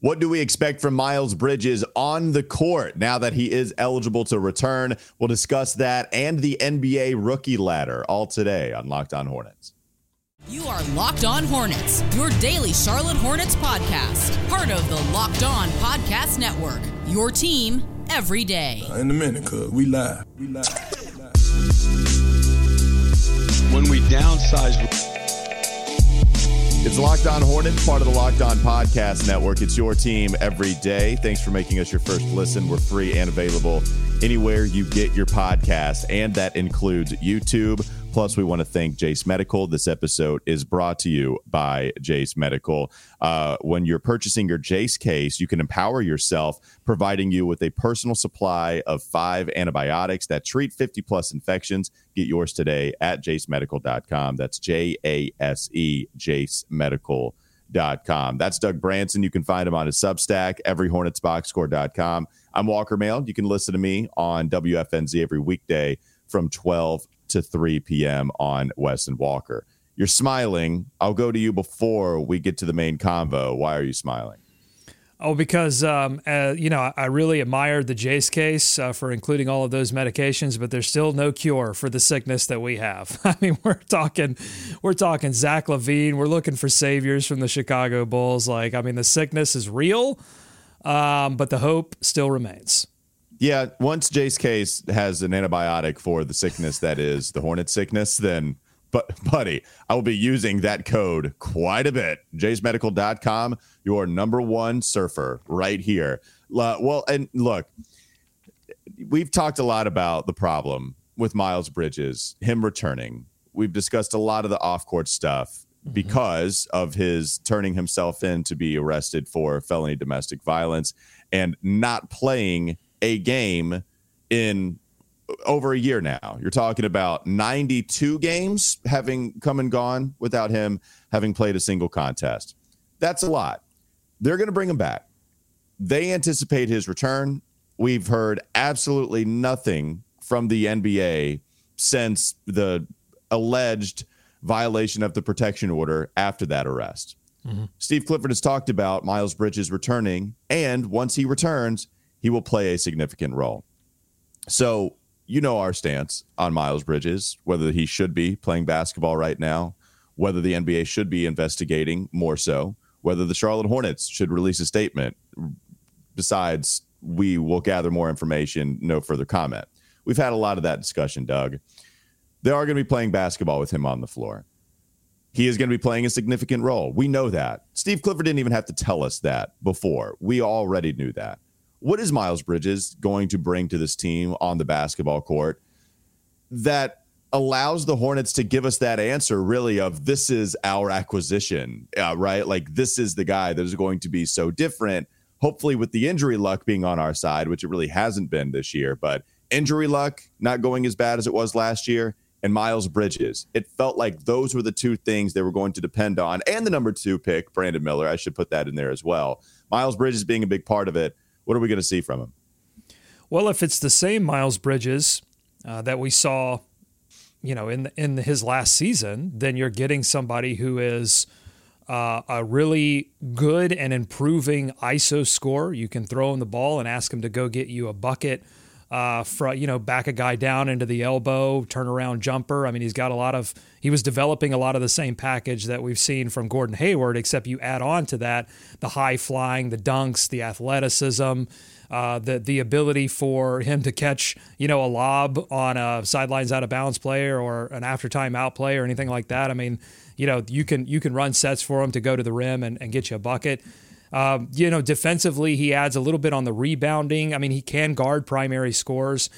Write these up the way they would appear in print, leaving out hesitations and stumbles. What do we expect from Miles Bridges on the court now that he is eligible to return? We'll discuss that and the NBA Rookie Ladder all today on Locked On Hornets. You are Locked On Hornets, your daily Charlotte Hornets podcast, part of the Locked On Podcast Network, your team every day. In a minute, cuz we live. When we downsize... It's Locked On Hornets, part of the Locked On Podcast Network. It's your team every day. Thanks for making us your first listen. We're free and available anywhere you get your podcast, and that includes YouTube. Plus, we want to thank Jace Medical. This episode is brought to you by Jace Medical. When you're purchasing your Jace case, you can empower yourself, providing you with a personal supply of 5 antibiotics that treat 50-plus infections. Get yours today at jacemedical.com. That's Jase, jacemedical.com. That's Doug Branson. You can find him on his Substack, EveryHornetsBoxScore.com. I'm Walker Mehl. You can listen to me on WFNZ every weekday from 12 to 3 p.m. on Wes and Walker. You're smiling. I'll go to you before we get to the main convo. Why are you smiling? Oh, because, I really admired the Jace case for including all of those medications, but there's still no cure for the sickness that we have. I mean, we're talking Zach LaVine. We're looking for saviors from the Chicago Bulls. The sickness is real, but the hope still remains. Yeah. Once Jace case has an antibiotic for the sickness that is the Hornet sickness, then buddy, I will be using that code quite a bit. JaceMedical.com, your number one surfer right here. Well, and look, we've talked a lot about the problem with Miles Bridges, him returning. We've discussed a lot of the off-court stuff because of his turning himself in to be arrested for felony domestic violence and not playing a game in over a year now. You're talking about 92 games having come and gone without him having played a single contest. That's a lot. They're going to bring him back. They anticipate his return. We've heard absolutely nothing from the NBA since the alleged violation of the protection order after that arrest. Mm-hmm. Steve Clifford has talked about Miles Bridges returning, and once he returns, he will play a significant role. So, you know our stance on Miles Bridges, whether he should be playing basketball right now, whether the NBA should be investigating more so, whether the Charlotte Hornets should release a statement. Besides, we will gather more information, no further comment. We've had a lot of that discussion, Doug. They are going to be playing basketball with him on the floor. He is going to be playing a significant role. We know that. Steve Clifford didn't even have to tell us that before. We already knew that. What is Miles Bridges going to bring to this team on the basketball court that allows the Hornets to give us that answer, really, of this is our acquisition, right? Like, this is the guy that is going to be so different, hopefully with the injury luck being on our side, which it really hasn't been this year, but injury luck not going as bad as it was last year, and Miles Bridges. It felt like those were the two things they were going to depend on, and the number 2 pick, Brandon Miller. I should put that in there as well. Miles Bridges being a big part of it. What are we going to see from him? Well, if it's the same Miles Bridges that we saw, in his last season, then you're getting somebody who is a really good and improving ISO scorer. You can throw him the ball and ask him to go get you a bucket, back a guy down into the elbow, turnaround jumper. I mean, he was developing a lot of the same package that we've seen from Gordon Hayward, except you add on to that the high flying, the dunks, the athleticism, the ability for him to catch, a lob on a sidelines out of bounds play or an after time out play or anything like that. I mean, you can run sets for him to go to the rim and get you a bucket. Defensively, he adds a little bit on the rebounding. I mean, he can guard primary scores.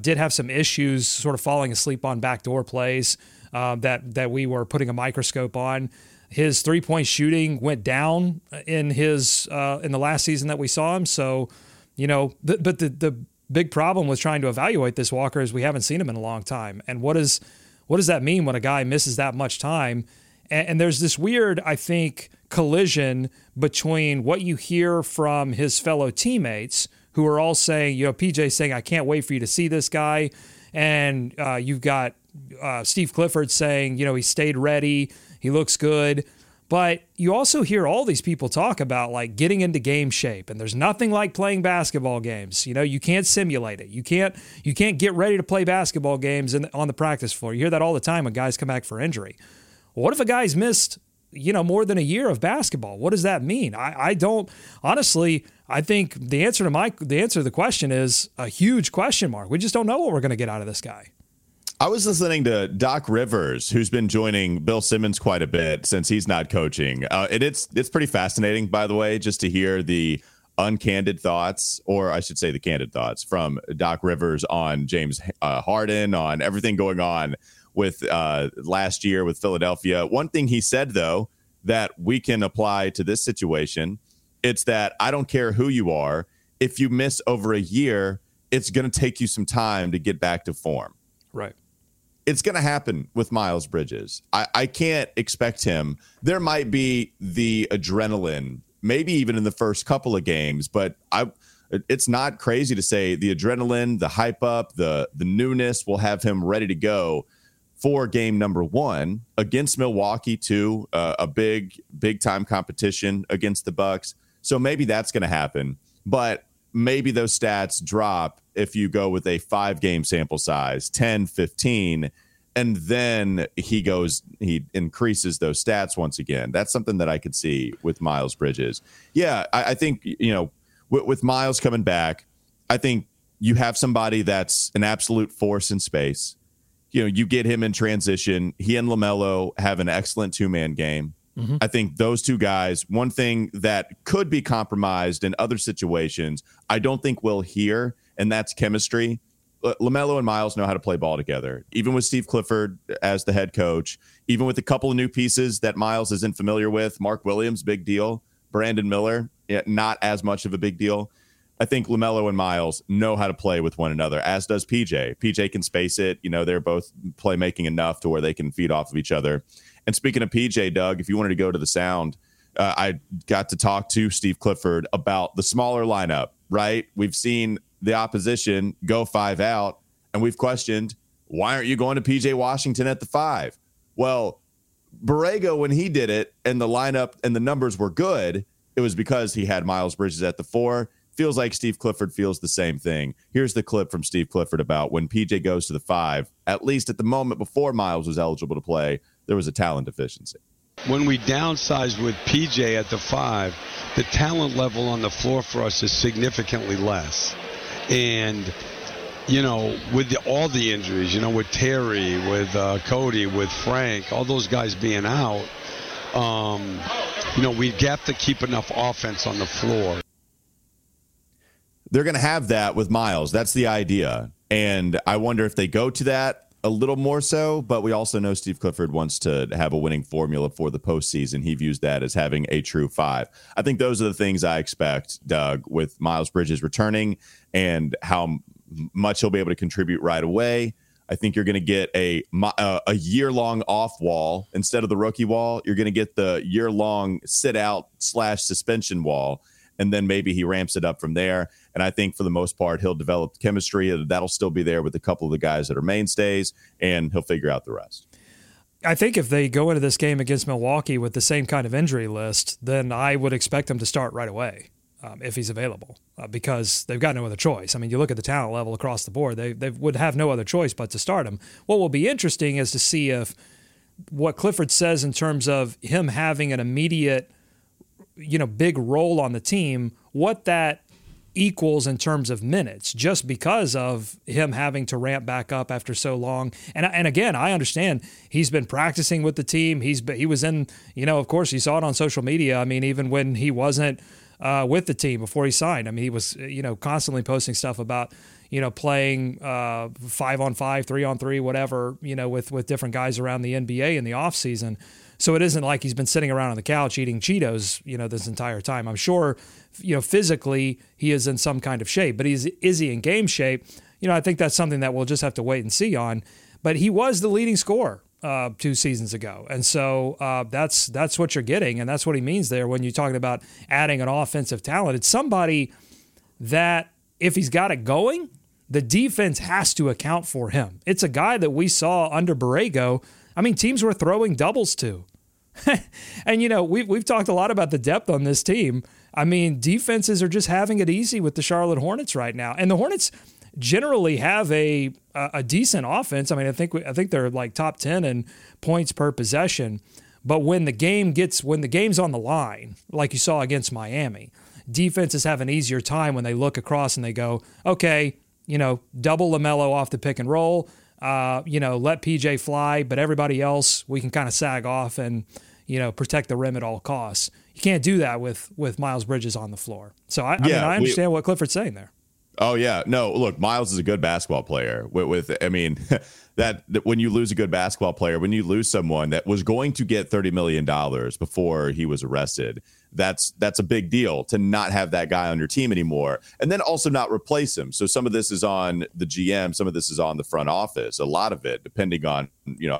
Did have some issues sort of falling asleep on backdoor plays that we were putting a microscope on. His three-point shooting went down in his in the last season that we saw him. So, but the big problem with trying to evaluate this, Walker, is we haven't seen him in a long time. And what does that mean when a guy misses that much time? And there's this weird, I think, collision between what you hear from his fellow teammates who are all saying, PJ saying, I can't wait for you to see this guy. And you've got Steve Clifford saying, he stayed ready. He looks good. But you also hear all these people talk about like getting into game shape, and there's nothing like playing basketball games. You know, you can't simulate it. You can't get ready to play basketball games on the practice floor. You hear that all the time when guys come back for injury. What if a guy's missed, you know, more than a year of basketball? What does that mean? I don't honestly. I think the answer to the question is a huge question mark. We just don't know what we're going to get out of this guy. I was listening to Doc Rivers, who's been joining Bill Simmons quite a bit since he's not coaching. And it's pretty fascinating, by the way, just to hear the uncandid thoughts, or I should say the candid thoughts, from Doc Rivers on James Harden, on everything going on with last year with Philadelphia. One thing he said, though, that we can apply to this situation, it's that I don't care who you are. If you miss over a year, it's going to take you some time to get back to form. Right. It's going to happen with Miles Bridges. I can't expect him. There might be the adrenaline, maybe even in the first couple of games, but it's not crazy to say the adrenaline, the hype up, the newness will have him ready to go for game number one against Milwaukee, too, a big time competition against the Bucks. So maybe that's going to happen, but maybe those stats drop if you go with a 5-game sample size, 10, 15, and then he increases those stats once again. That's something that I could see with Miles Bridges. Yeah, I think, you know, with Miles coming back, I think you have somebody that's an absolute force in space. You know, you get him in transition. He and LaMelo have an excellent two-man game. Mm-hmm. I think those two guys, one thing that could be compromised in other situations, I don't think we'll hear, and that's chemistry. LaMelo and Miles know how to play ball together. Even with Steve Clifford as the head coach, even with a couple of new pieces that Miles isn't familiar with, Mark Williams, big deal. Brandon Miller, not as much of a big deal. I think LaMelo and Miles know how to play with one another, as does PJ. PJ can space it. You know, they're both playmaking enough to where they can feed off of each other. And speaking of PJ, Doug, if you wanted to go to the sound, I got to talk to Steve Clifford about the smaller lineup, right? We've seen the opposition go 5 out, and we've questioned, why aren't you going to PJ Washington at the 5? Well, Borrego, when he did it and the lineup and the numbers were good, it was because he had Miles Bridges at the 4. Feels like Steve Clifford feels the same thing. Here's the clip from Steve Clifford about when PJ goes to the 5, at least at the moment before Miles was eligible to play, there was a talent deficiency. When we downsized with PJ at the 5, the talent level on the floor for us is significantly less. And, you know, with all the injuries, you know, with Terry, with Cody, with Frank, all those guys being out, you know, we have to keep enough offense on the floor. They're going to have that with Miles. That's the idea. And I wonder if they go to that a little more so, but we also know Steve Clifford wants to have a winning formula for the postseason. He views that as having a true 5. I think those are the things I expect, Doug, with Miles Bridges returning and how much he'll be able to contribute right away. I think you're going to get a year-long off wall instead of the rookie wall. You're going to get the year-long sit-out / suspension wall, and then maybe he ramps it up from there. And I think for the most part, he'll develop chemistry. That'll still be there with a couple of the guys that are mainstays, and he'll figure out the rest. I think if they go into this game against Milwaukee with the same kind of injury list, then I would expect him to start right away if he's available because they've got no other choice. I mean, you look at the talent level across the board, they would have no other choice but to start him. What will be interesting is to see if what Clifford says in terms of him having an immediate, you know, big role on the team, what that equals in terms of minutes, just because of him having to ramp back up after so long. And again, I understand he's been practicing with the team. He was in, you know, of course you saw it on social media. I mean, even when he wasn't with the team before he signed, I mean, he was, you know, constantly posting stuff about, you know, playing 5-on-5, 3-on-3, whatever, you know, with different guys around the NBA in the offseason. So it isn't like he's been sitting around on the couch eating Cheetos, you know, this entire time. I'm sure, you know, physically he is in some kind of shape, but is he in game shape? You know, I think that's something that we'll just have to wait and see on. But he was the leading scorer 2 seasons ago. And so that's what you're getting. And that's what he means there when you're talking about adding an offensive talent. It's somebody that if he's got it going, the defense has to account for him. It's a guy that we saw under Borrego. I mean, teams were throwing doubles to. And, you know, we've talked a lot about the depth on this team. I mean, defenses are just having it easy with the Charlotte Hornets right now. And the Hornets generally have a decent offense. I mean, I think they're like top 10 in points per possession. But when the game's on the line, like you saw against Miami, defenses have an easier time when they look across and they go, okay, you know, double LaMelo off the pick and roll, you know, let PJ fly, but everybody else we can kind of sag off and, you know, protect the rim at all costs. You can't do that with Miles Bridges on the floor. So I understand what Clifford's saying there. Oh yeah, no. Look, Miles is a good basketball player. When you lose a good basketball player, when you lose someone that was going to get $30 million before he was arrested, that's a big deal to not have that guy on your team anymore, and then also not replace him. So some of this is on the GM, some of this is on the front office. A lot of it, depending on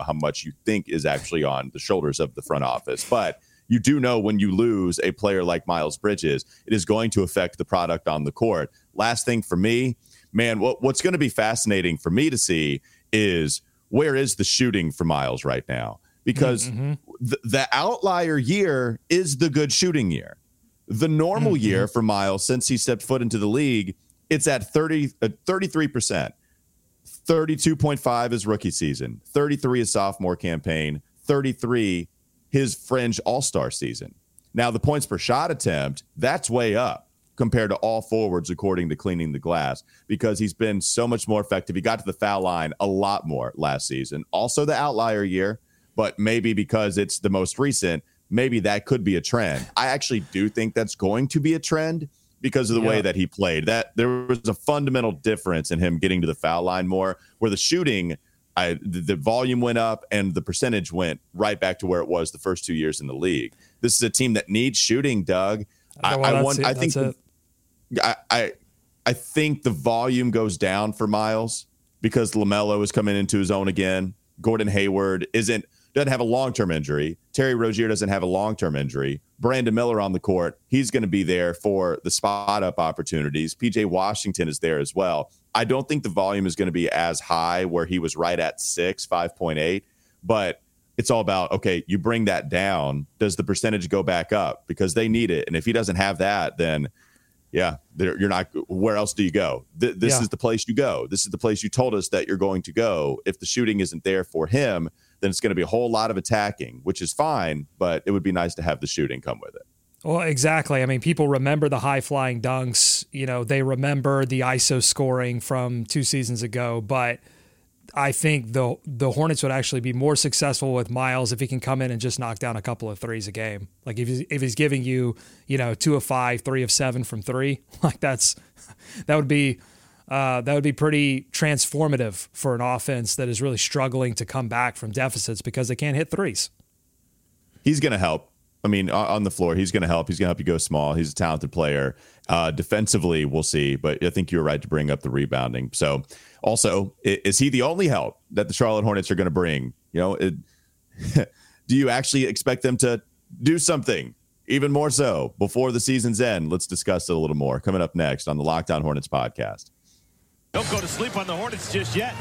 how much you think is actually on the shoulders of the front office, but. You do know when you lose a player like Miles Bridges, it is going to affect the product on the court. Last thing for me, man, what's going to be fascinating for me to see is where is the shooting for Miles right now? Because the outlier year is the good shooting year. The normal year for Miles since he stepped foot into the league, it's at 33%. 32.5 is rookie season. 33 is sophomore campaign. 33 his fringe all-star season. Now, the points per shot attempt, that's way up compared to all forwards, according to Cleaning the Glass, because he's been so much more effective. He got to the foul line a lot more last season. Also the outlier year, but maybe because it's the most recent, maybe that could be a trend. I actually do think that's going to be a trend because of the way that he played. That there was a fundamental difference in him getting to the foul line more, where the shooting – the volume went up and the percentage went right back to where it was the first 2 years in the league. This is a team that needs shooting, Doug. I think the volume goes down for Miles because LaMelo is coming into his own again. Gordon Hayward doesn't have a long-term injury. Terry Rozier doesn't have a long-term injury. Brandon Miller on the court, he's going to be there for the spot-up opportunities. PJ Washington is there as well. I don't think the volume is going to be as high where he was right at 5.8, but it's all about, okay, you bring that down. Does the percentage go back up? Because they need it. And if he doesn't have that, then you're not, where else do you go? This is the place you go. This is the place you told us that you're going to go. If the shooting isn't there for him, then it's going to be a whole lot of attacking, which is fine, but it would be nice to have the shooting come with it. Well, exactly. I mean, people remember the high-flying dunks. You know, they remember the ISO scoring from 2 seasons ago. But I think the Hornets would actually be more successful with Miles if he can come in and just knock down a couple of threes a game. Like if he's giving you, 2 of 5, 3 of 7 from 3, like that would be pretty transformative for an offense that is really struggling to come back from deficits because they can't hit threes. He's going to help. I mean, on the floor, he's going to help. He's going to help you go small. He's a talented player. Defensively, we'll see. But I think you were right to bring up the rebounding. So also, is he the only help that the Charlotte Hornets are going to bring? Do you actually expect them to do something even more so before the season's end? Let's discuss it a little more coming up next on the Locked On Hornets podcast. Don't go to sleep on the Hornets just yet.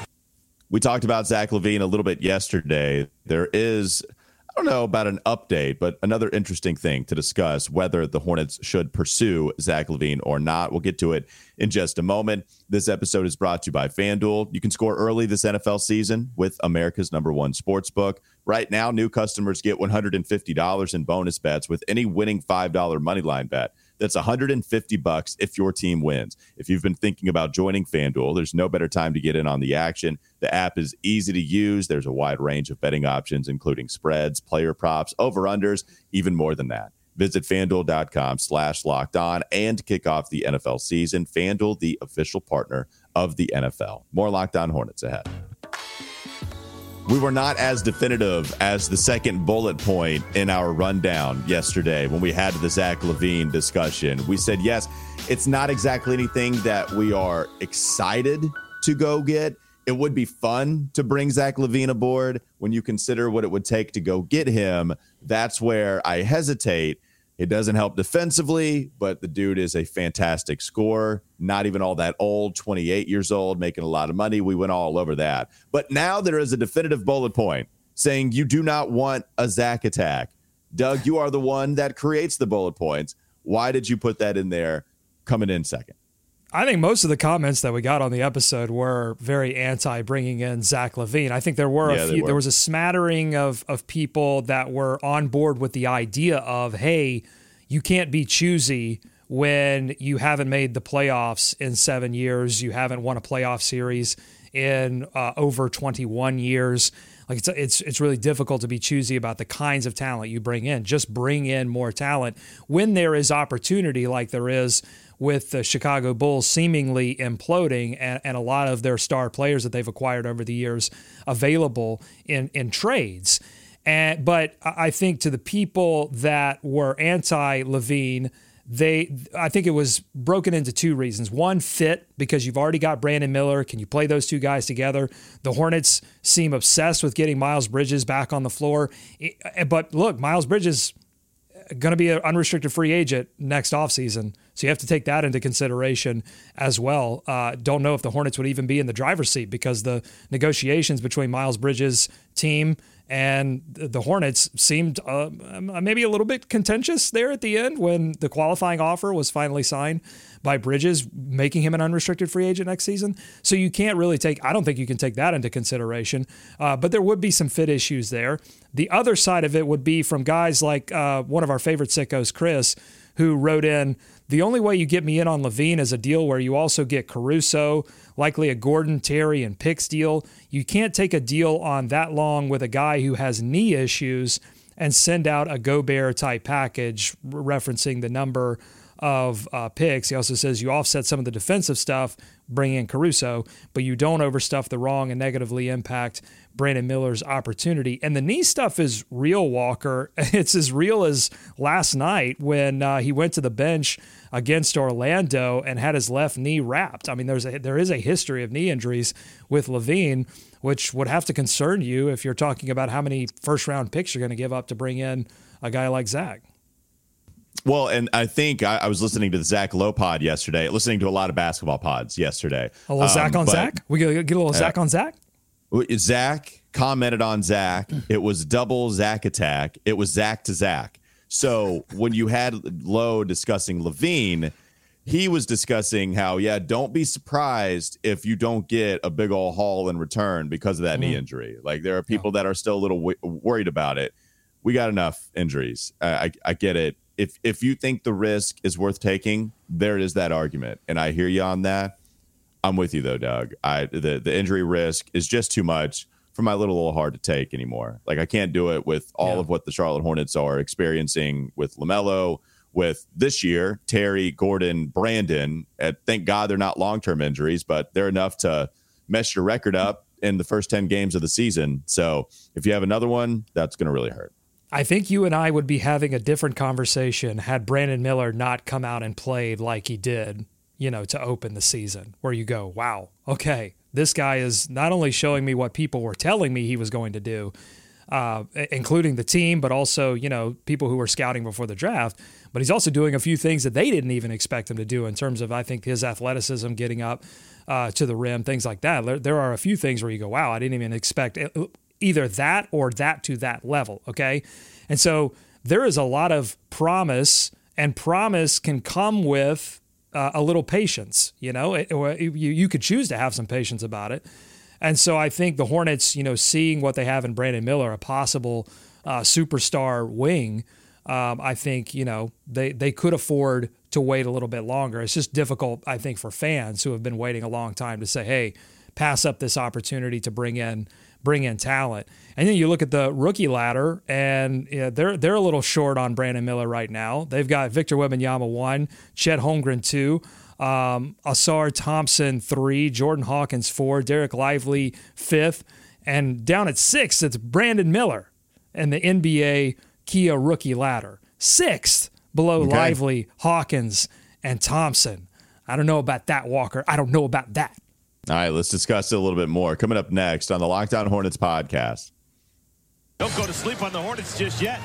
We talked about Zach LaVine a little bit yesterday. There is... I don't know about an update, but another interesting thing to discuss, whether the Hornets should pursue Zach LaVine or not. We'll get to it in just a moment. This episode is brought to you by FanDuel. You can score early this NFL season with America's #1 sportsbook. Right now, new customers get $150 in bonus bets with any winning $5 moneyline bet. That's $150 if your team wins. If you've been thinking about joining FanDuel, there's no better time to get in on the action. The app is easy to use. There's a wide range of betting options, including spreads, player props, over-unders, even more than that. Visit FanDuel.com/LockedOn and kick off the NFL season. FanDuel, the official partner of the NFL. More Locked On Hornets ahead. We were not as definitive as the second bullet point in our rundown yesterday when we had the Zach LaVine discussion. We said, yes, it's not exactly anything that we are excited to go get. It would be fun to bring Zach LaVine aboard. When you consider what it would take to go get him, that's where I hesitate. It doesn't help defensively, but the dude is a fantastic scorer. Not even all that old, 28 years old, making a lot of money. We went all over that. But now there is a definitive bullet point saying you do not want a Zach attack. Doug, you are the one that creates the bullet points. Why did you put that in there coming in second? I think most of the comments that we got on the episode were very anti bringing in Zach LaVine. I think there were a few. There was a smattering of people that were on board with the idea of, hey, you can't be choosy when you haven't made the playoffs in 7 years, you haven't won a playoff series in over 21 years. Like it's really difficult to be choosy about the kinds of talent you bring in. Just bring in more talent when there is opportunity, like there is with the Chicago Bulls seemingly imploding and a lot of their star players that they've acquired over the years available in trades. But I think to the people that were anti-Levine, I think it was broken into two reasons. One, fit, because you've already got Brandon Miller. Can you play those two guys together? The Hornets seem obsessed with getting Miles Bridges back on the floor. But look, Miles Bridges going to be an unrestricted free agent next offseason. So you have to take that into consideration as well. Don't know if the Hornets would even be in the driver's seat because the negotiations between Miles Bridges' team and the Hornets seemed maybe a little bit contentious there at the end when the qualifying offer was finally signed by Bridges, making him an unrestricted free agent next season. So you can't really I don't think you can take that into consideration, but there would be some fit issues there. The other side of it would be from guys like one of our favorite sickos, Chris, who wrote in, the only way you get me in on LaVine is a deal where you also get Caruso, likely a Gordon, Terry, and Picks deal. You can't take a deal on that long with a guy who has knee issues and send out a Gobert-type package, referencing the number of picks. He also says you offset some of the defensive stuff, bring in Caruso, but you don't overstuff the wrong and negatively impact Brandon Miller's opportunity. And the knee stuff is real, Walker. It's as real as last night when he went to the bench against Orlando and had his left knee wrapped. I mean, there is a history of knee injuries with LaVine, which would have to concern you if you're talking about how many first-round picks you're going to give up to bring in a guy like Zach. Well, and I think I was listening to the Zach Lowe pod yesterday, listening to a lot of basketball pods yesterday. A little Zach on Zach? We get a little Zach on Zach? Zach commented on Zach. It was double Zach attack. It was Zach to Zach. So when you had Lowe discussing LaVine, he was discussing how, don't be surprised if you don't get a big old haul in return because of that knee injury. Like there are people that are still a little worried about it. We got enough injuries. I get it. If you think the risk is worth taking, there is that argument. And I hear you on that. I'm with you, though, Doug. The injury risk is just too much for my little old heart to take anymore. Like, I can't do it with all of what the Charlotte Hornets are experiencing with LaMelo, with this year, Terry, Gordon, Brandon. Thank God they're not long-term injuries, but they're enough to mess your record up in the first 10 games of the season. So if you have another one, that's going to really hurt. I think you and I would be having a different conversation had Brandon Miller not come out and played like he did, to open the season, where you go, wow, okay, this guy is not only showing me what people were telling me he was going to do, including the team, but also, people who were scouting before the draft, but he's also doing a few things that they didn't even expect him to do in terms of, I think, his athleticism, getting up to the rim, things like that. There are a few things where you go, wow, I didn't even expect it. Either that or that to that level, okay? And so there is a lot of promise, and promise can come with a little patience, You could choose to have some patience about it. And so I think the Hornets, seeing what they have in Brandon Miller, a possible superstar wing, I think, they could afford to wait a little bit longer. It's just difficult, I think, for fans who have been waiting a long time to say, hey, pass up this opportunity to bring in talent. And then you look at the rookie ladder, and they're a little short on Brandon Miller right now. They've got Victor Wembanyama 1, Chet Holmgren 2, Asar Thompson 3, Jordan Hawkins 4, Derek Lively 5th, and down at 6th, it's Brandon Miller and the NBA Kia rookie ladder. 6th below Lively, Hawkins, and Thompson. I don't know about that, Walker. I don't know about that. All right, let's discuss it a little bit more. Coming up next on the Locked On Hornets podcast. Don't go to sleep on the Hornets just yet.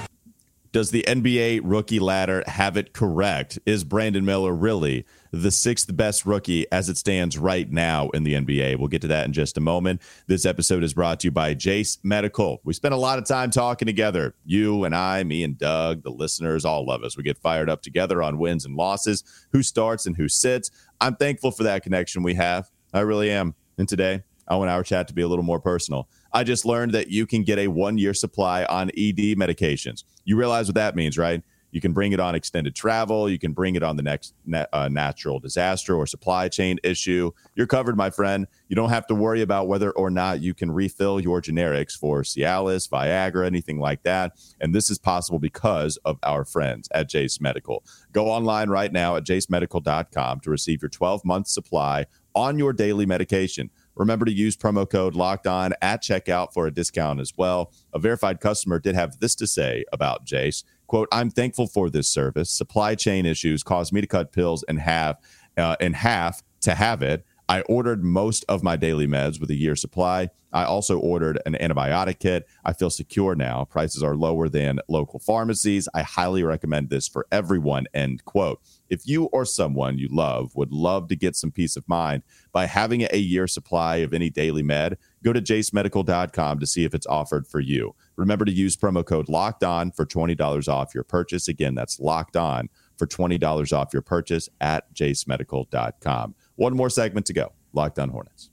Does the NBA Rookie Ladder have it correct? Is Brandon Miller really the sixth best rookie as it stands right now in the NBA? We'll get to that in just a moment. This episode is brought to you by Jace Medical. We spent a lot of time talking together. You and I, me and Doug, the listeners, all of us. We get fired up together on wins and losses, who starts and who sits. I'm thankful for that connection we have. I really am. And today, I want our chat to be a little more personal. I just learned that you can get a one-year supply on ED medications. You realize what that means, right? You can bring it on extended travel. You can bring it on the next natural disaster or supply chain issue. You're covered, my friend. You don't have to worry about whether or not you can refill your generics for Cialis, Viagra, anything like that. And this is possible because of our friends at Jace Medical. Go online right now at jacemedical.com to receive your 12-month supply on your daily medication. Remember to use promo code LOCKEDON at checkout for a discount as well. A verified customer did have this to say about Jace. Quote, I'm thankful for this service. Supply chain issues caused me to cut pills in half to have it. I ordered most of my daily meds with a year supply. I also ordered an antibiotic kit. I feel secure now. Prices are lower than local pharmacies. I highly recommend this for everyone, end quote. If you or someone you love would love to get some peace of mind by having a year supply of any daily med, go to jacemedical.com to see if it's offered for you. Remember to use promo code LOCKEDON for $20 off your purchase. Again, that's LOCKEDON for $20 off your purchase at jacemedical.com. One more segment to go. Locked On Hornets.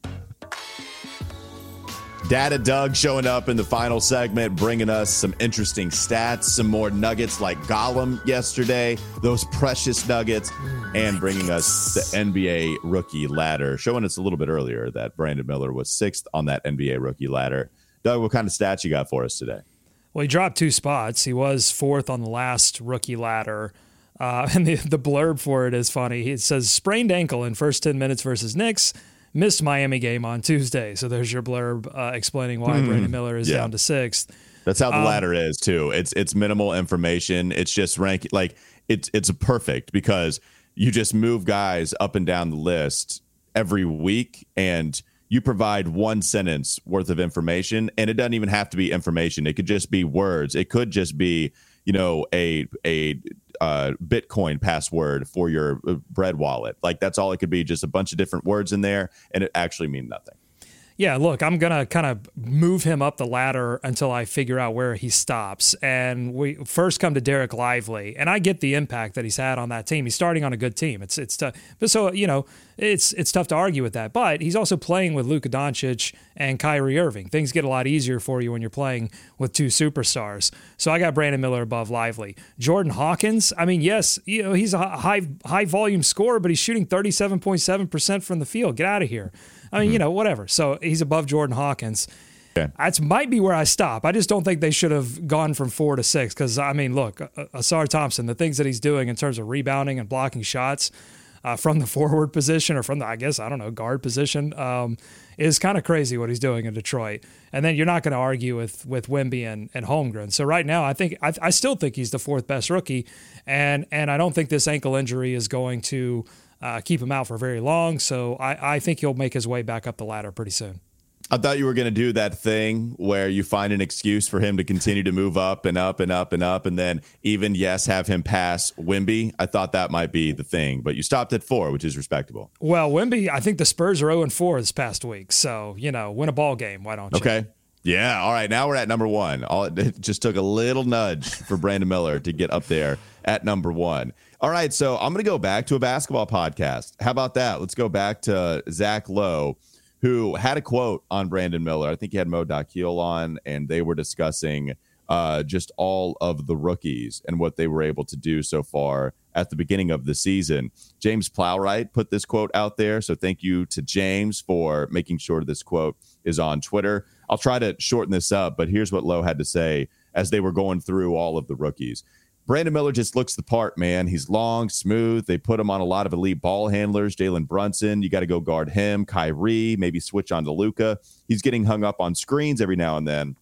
Data Doug showing up in the final segment, bringing us some interesting stats, some more nuggets like Gollum yesterday, those precious nuggets, and bringing us the NBA Rookie Ladder, showing us a little bit earlier that Brandon Miller was sixth on that NBA Rookie Ladder. Doug, what kind of stats you got for us today? Well, he dropped two spots. He was fourth on the last Rookie Ladder. And the blurb for it is funny. It says, sprained ankle in first 10 minutes versus Knicks, missed Miami game on Tuesday. So there's your blurb explaining why Brandon Miller is down to sixth. That's how the ladder is, too. It's minimal information. It's just rank. Like, it's perfect because you just move guys up and down the list every week, and you provide one sentence worth of information, and it doesn't even have to be information. It could just be words. It could just be, you know, a Bitcoin password for your bread wallet. Like, that's all it could be, just a bunch of different words in there, and it actually mean nothing. Yeah, look, I'm going to kind of move him up the ladder until I figure out where he stops. And we first come to Derek Lively, and I get the impact that he's had on that team. He's starting on a good team. It's tough. But so, you know, it's tough to argue with that. But he's also playing with Luka Doncic and Kyrie Irving. Things get a lot easier for you when you're playing with two superstars. So I got Brandon Miller above Lively. Jordan Hawkins, I mean, yes, you know, he's a high volume scorer, but he's shooting 37.7% from the field. Get out of here. I mean, you know, whatever. So he's above Jordan Hawkins. Yeah. That might be where I stop. I just don't think they should have gone from 4 to 6 because, I mean, look, Asar Thompson, the things that he's doing in terms of rebounding and blocking shots from the forward position or from the, I guess, I don't know, guard position is kind of crazy what he's doing in Detroit. And then you're not going to argue with Wemby and Holmgren. So right now, I think I still think he's the fourth best rookie, and I don't think this ankle injury is going to keep him out for very long. So I think he'll make his way back up the ladder pretty soon. I thought you were going to do that thing where you find an excuse for him to continue to move up and up and up and up. And then even, yes, have him pass Wemby. I thought that might be the thing, but you stopped at 4, which is respectable. Well, Wemby, I think the Spurs are 0-4 this past week. So, you know, win a ball game. Why don't you? Okay. Yeah. All right. Now we're at number 1. It just took a little nudge for Brandon Miller to get up there at number 1. All right, so I'm going to go back to a basketball podcast. How about that? Let's go back to Zach Lowe, who had a quote on Brandon Miller. I think he had Mo Doc-Heel on, and they were discussing just all of the rookies and what they were able to do so far at the beginning of the season. James Plowright put this quote out there, so thank you to James for making sure this quote is on Twitter. I'll try to shorten this up, but here's what Lowe had to say as they were going through all of the rookies. Brandon Miller just looks the part, man. He's long, smooth. They put him on a lot of elite ball handlers. Jalen Brunson, you got to go guard him. Kyrie, maybe switch on to Luka. He's getting hung up on screens every now and then,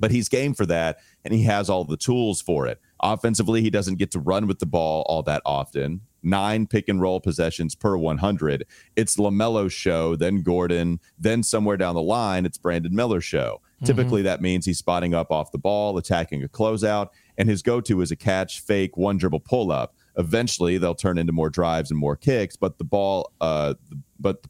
but he's game for that, and he has all the tools for it. Offensively, he doesn't get to run with the ball all that often. 9 pick-and-roll possessions per 100. It's LaMelo's show, then Gordon, then somewhere down the line, it's Brandon Miller's show. Mm-hmm. Typically, that means he's spotting up off the ball, attacking a closeout, and his go-to is a catch, fake, one dribble pull-up. Eventually, they'll turn into more drives and more kicks, but the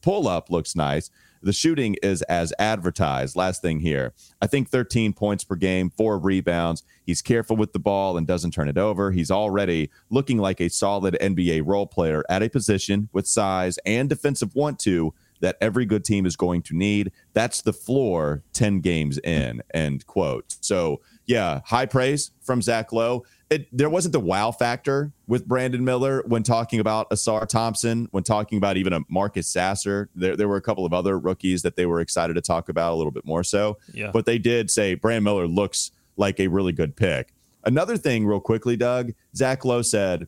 pull-up looks nice. The shooting is as advertised. Last thing here, I think 13 points per game, 4 rebounds. He's careful with the ball and doesn't turn it over. He's already looking like a solid NBA role player at a position with size and defensive want-to that every good team is going to need. That's the floor 10 games in, end quote. So, yeah, high praise from Zach Lowe. There wasn't the wow factor with Brandon Miller when talking about Asar Thompson, when talking about even a Marcus Sasser. There were a couple of other rookies that they were excited to talk about a little bit more so. Yeah. But they did say Brandon Miller looks like a really good pick. Another thing real quickly, Doug, Zach Lowe said,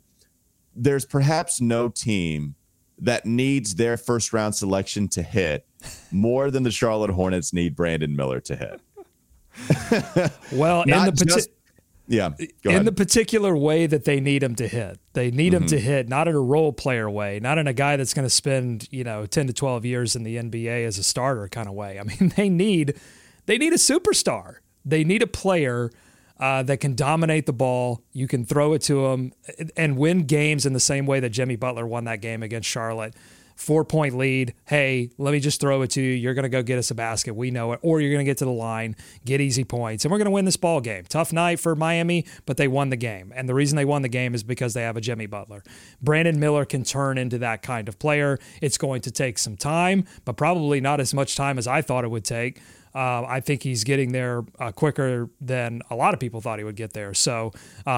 there's perhaps no team that needs their first round selection to hit more than the Charlotte Hornets need Brandon Miller to hit. Well, the particular way that they need him to hit. They need him to hit, not in a role player way, not in a guy that's going to spend 10 to 12 years in the NBA as a starter kind of way. I mean, they need a superstar. They need a player that can dominate the ball. You can throw it to him and win games in the same way that Jimmy Butler won that game against Charlotte. 4-point lead. Hey, let me just throw it to you. You're going to go get us a basket. We know it. Or you're going to get to the line, get easy points, and we're going to win this ball game. Tough night for Miami, but they won the game. And the reason they won the game is because they have a Jimmy Butler. Brandon Miller can turn into that kind of player. It's going to take some time, but probably not as much time as I thought it would take. I think he's getting there quicker than a lot of people thought he would get there. So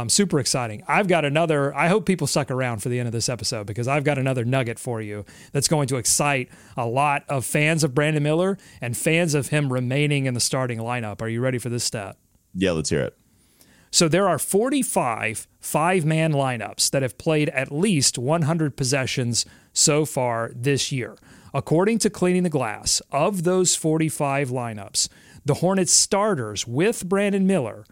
super exciting. I hope people suck around for the end of this episode because I've got another nugget for you that's going to excite a lot of fans of Brandon Miller and fans of him remaining in the starting lineup. Are you ready for this stat? Yeah, let's hear it. So there are 45 five-man lineups that have played at least 100 possessions so far this year. According to Cleaning the Glass, of those 45 lineups, the Hornets starters with Brandon Miller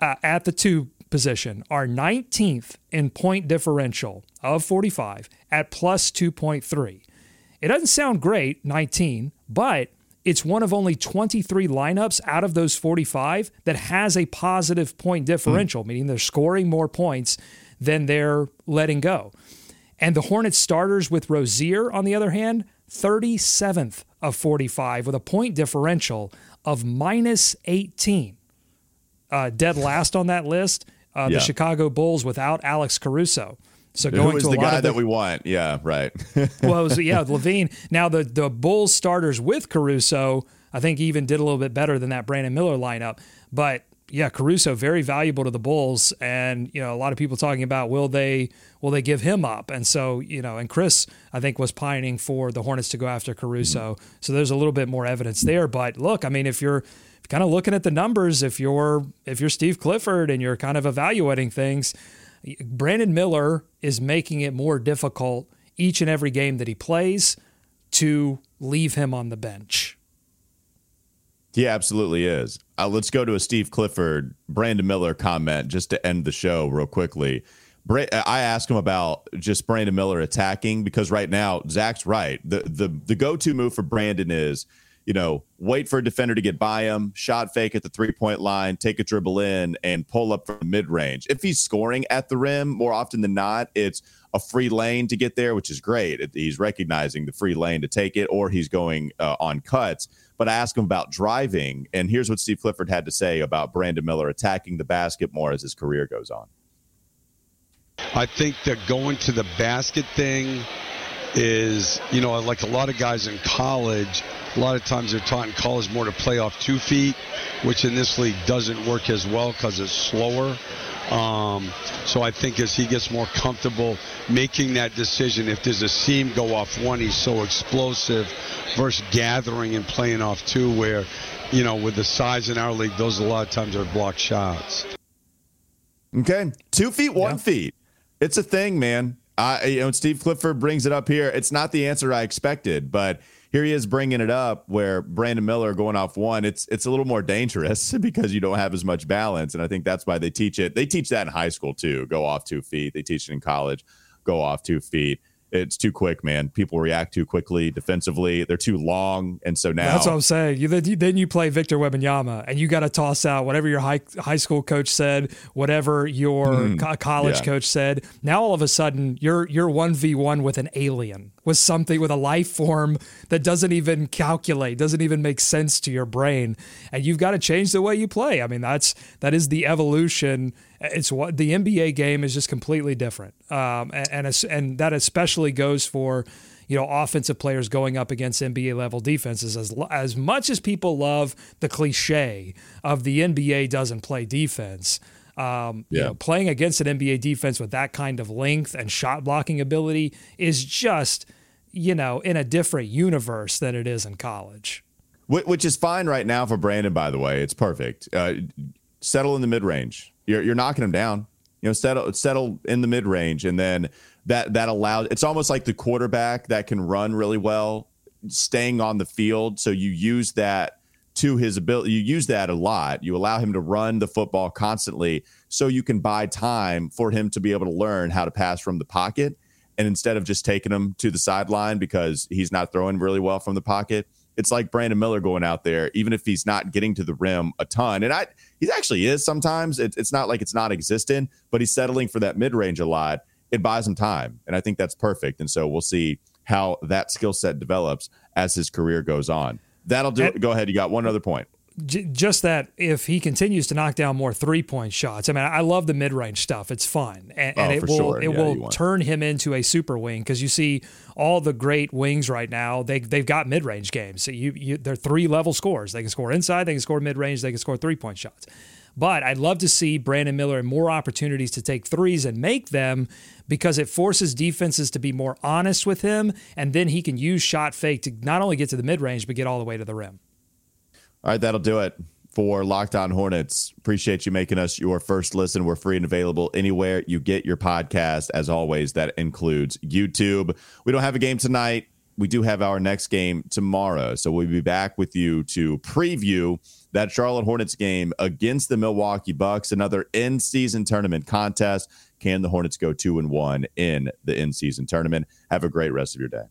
at the 2 position are 19th in point differential of 45 at plus 2.3. It doesn't sound great, 19, but it's one of only 23 lineups out of those 45 that has a positive point differential, meaning they're scoring more points than they're letting go. And the Hornets starters with Rozier, on the other hand, 37th of 45 with a point differential of minus 18. Dead last on that list, the Chicago Bulls without Alex Caruso. So going to a lot of the guy that we want. Yeah, right. Well, it was, LaVine. Now the Bulls starters with Caruso, I think even did a little bit better than that Brandon Miller lineup. But yeah, Caruso, very valuable to the Bulls. And, a lot of people talking about, will they give him up? And so, and Chris, I think, was pining for the Hornets to go after Caruso. So there's a little bit more evidence there. But look, I mean, if you're kind of looking at the numbers, if you're Steve Clifford and you're kind of evaluating things, Brandon Miller is making it more difficult each and every game that he plays to leave him on the bench. He absolutely is. Let's go to a Steve Clifford, Brandon Miller comment just to end the show real quickly. I asked him about just Brandon Miller attacking because right now, Zach's right. The go-to move for Brandon is, wait for a defender to get by him, shot fake at the three-point line, take a dribble in, and pull up from the mid-range. If he's scoring at the rim, more often than not, it's a free lane to get there, which is great. He's recognizing the free lane to take it, or he's going on cuts. But I asked him about driving, and here's what Steve Clifford had to say about Brandon Miller attacking the basket more as his career goes on. I think the going to the basket thing is, like a lot of guys in college, a lot of times they're taught in college more to play off 2 feet, which in this league doesn't work as well because it's slower. So I think as he gets more comfortable making that decision, if there's a seam go off 1, he's so explosive versus gathering and playing off 2 where, with the size in our league, those a lot of times are blocked shots. Okay. 2 feet, 1 feet. It's a thing, man. Steve Clifford brings it up here. It's not the answer I expected, but here he is bringing it up where Brandon Miller going off 1. It's a little more dangerous because you don't have as much balance. And I think that's why they teach it. They teach that in high school too. Go off 2 feet. They teach it in college. Go off 2 feet. It's too quick, man. People react too quickly defensively. They're too long. And so now that's what I'm saying. Then you play Victor Wembanyama and you got to toss out whatever your high school coach said, whatever your college coach said. Now, all of a sudden you're 1v1 with an alien, with something, with a life form that doesn't even calculate, doesn't even make sense to your brain. And you've got to change the way you play. I mean, that is the evolution. It's what the NBA game is, just completely different. And that especially goes for, offensive players going up against NBA level defenses. As much as people love the cliche of the NBA doesn't play defense, playing against an NBA defense with that kind of length and shot blocking ability is just, in a different universe than it is in college. Which is fine right now for Brandon, by the way. It's perfect. Settle in the mid range. You're knocking him down, settle in the mid range. And then that allows, it's almost like the quarterback that can run really well, staying on the field. So you use that to his ability. You use that a lot. You allow him to run the football constantly so you can buy time for him to be able to learn how to pass from the pocket. And instead of just taking him to the sideline because he's not throwing really well from the pocket, it's like Brandon Miller going out there, even if he's not getting to the rim a ton. And he actually is sometimes. It's not like it's non-existent, but he's settling for that mid-range a lot. It buys him time, and I think that's perfect. And so we'll see how that skill set develops as his career goes on. That'll do it. Go ahead. You got one other point. Just that if he continues to knock down more three-point shots, I mean, I love the mid-range stuff. It's fun. And it will turn him into a super wing, because you see all the great wings right now, they've got mid-range games. So they're three-level scores. They can score inside, they can score mid-range, they can score three-point shots. But I'd love to see Brandon Miller in more opportunities to take threes and make them, because it forces defenses to be more honest with him, and then he can use shot fake to not only get to the mid-range, but get all the way to the rim. All right, that'll do it for Locked On Hornets. Appreciate you making us your first listen. We're free and available anywhere you get your podcast. As always, that includes YouTube. We don't have a game tonight. We do have our next game tomorrow. So we'll be back with you to preview that Charlotte Hornets game against the Milwaukee Bucks, another in-season tournament contest. Can the Hornets go 2-1 in the in-season tournament? Have a great rest of your day.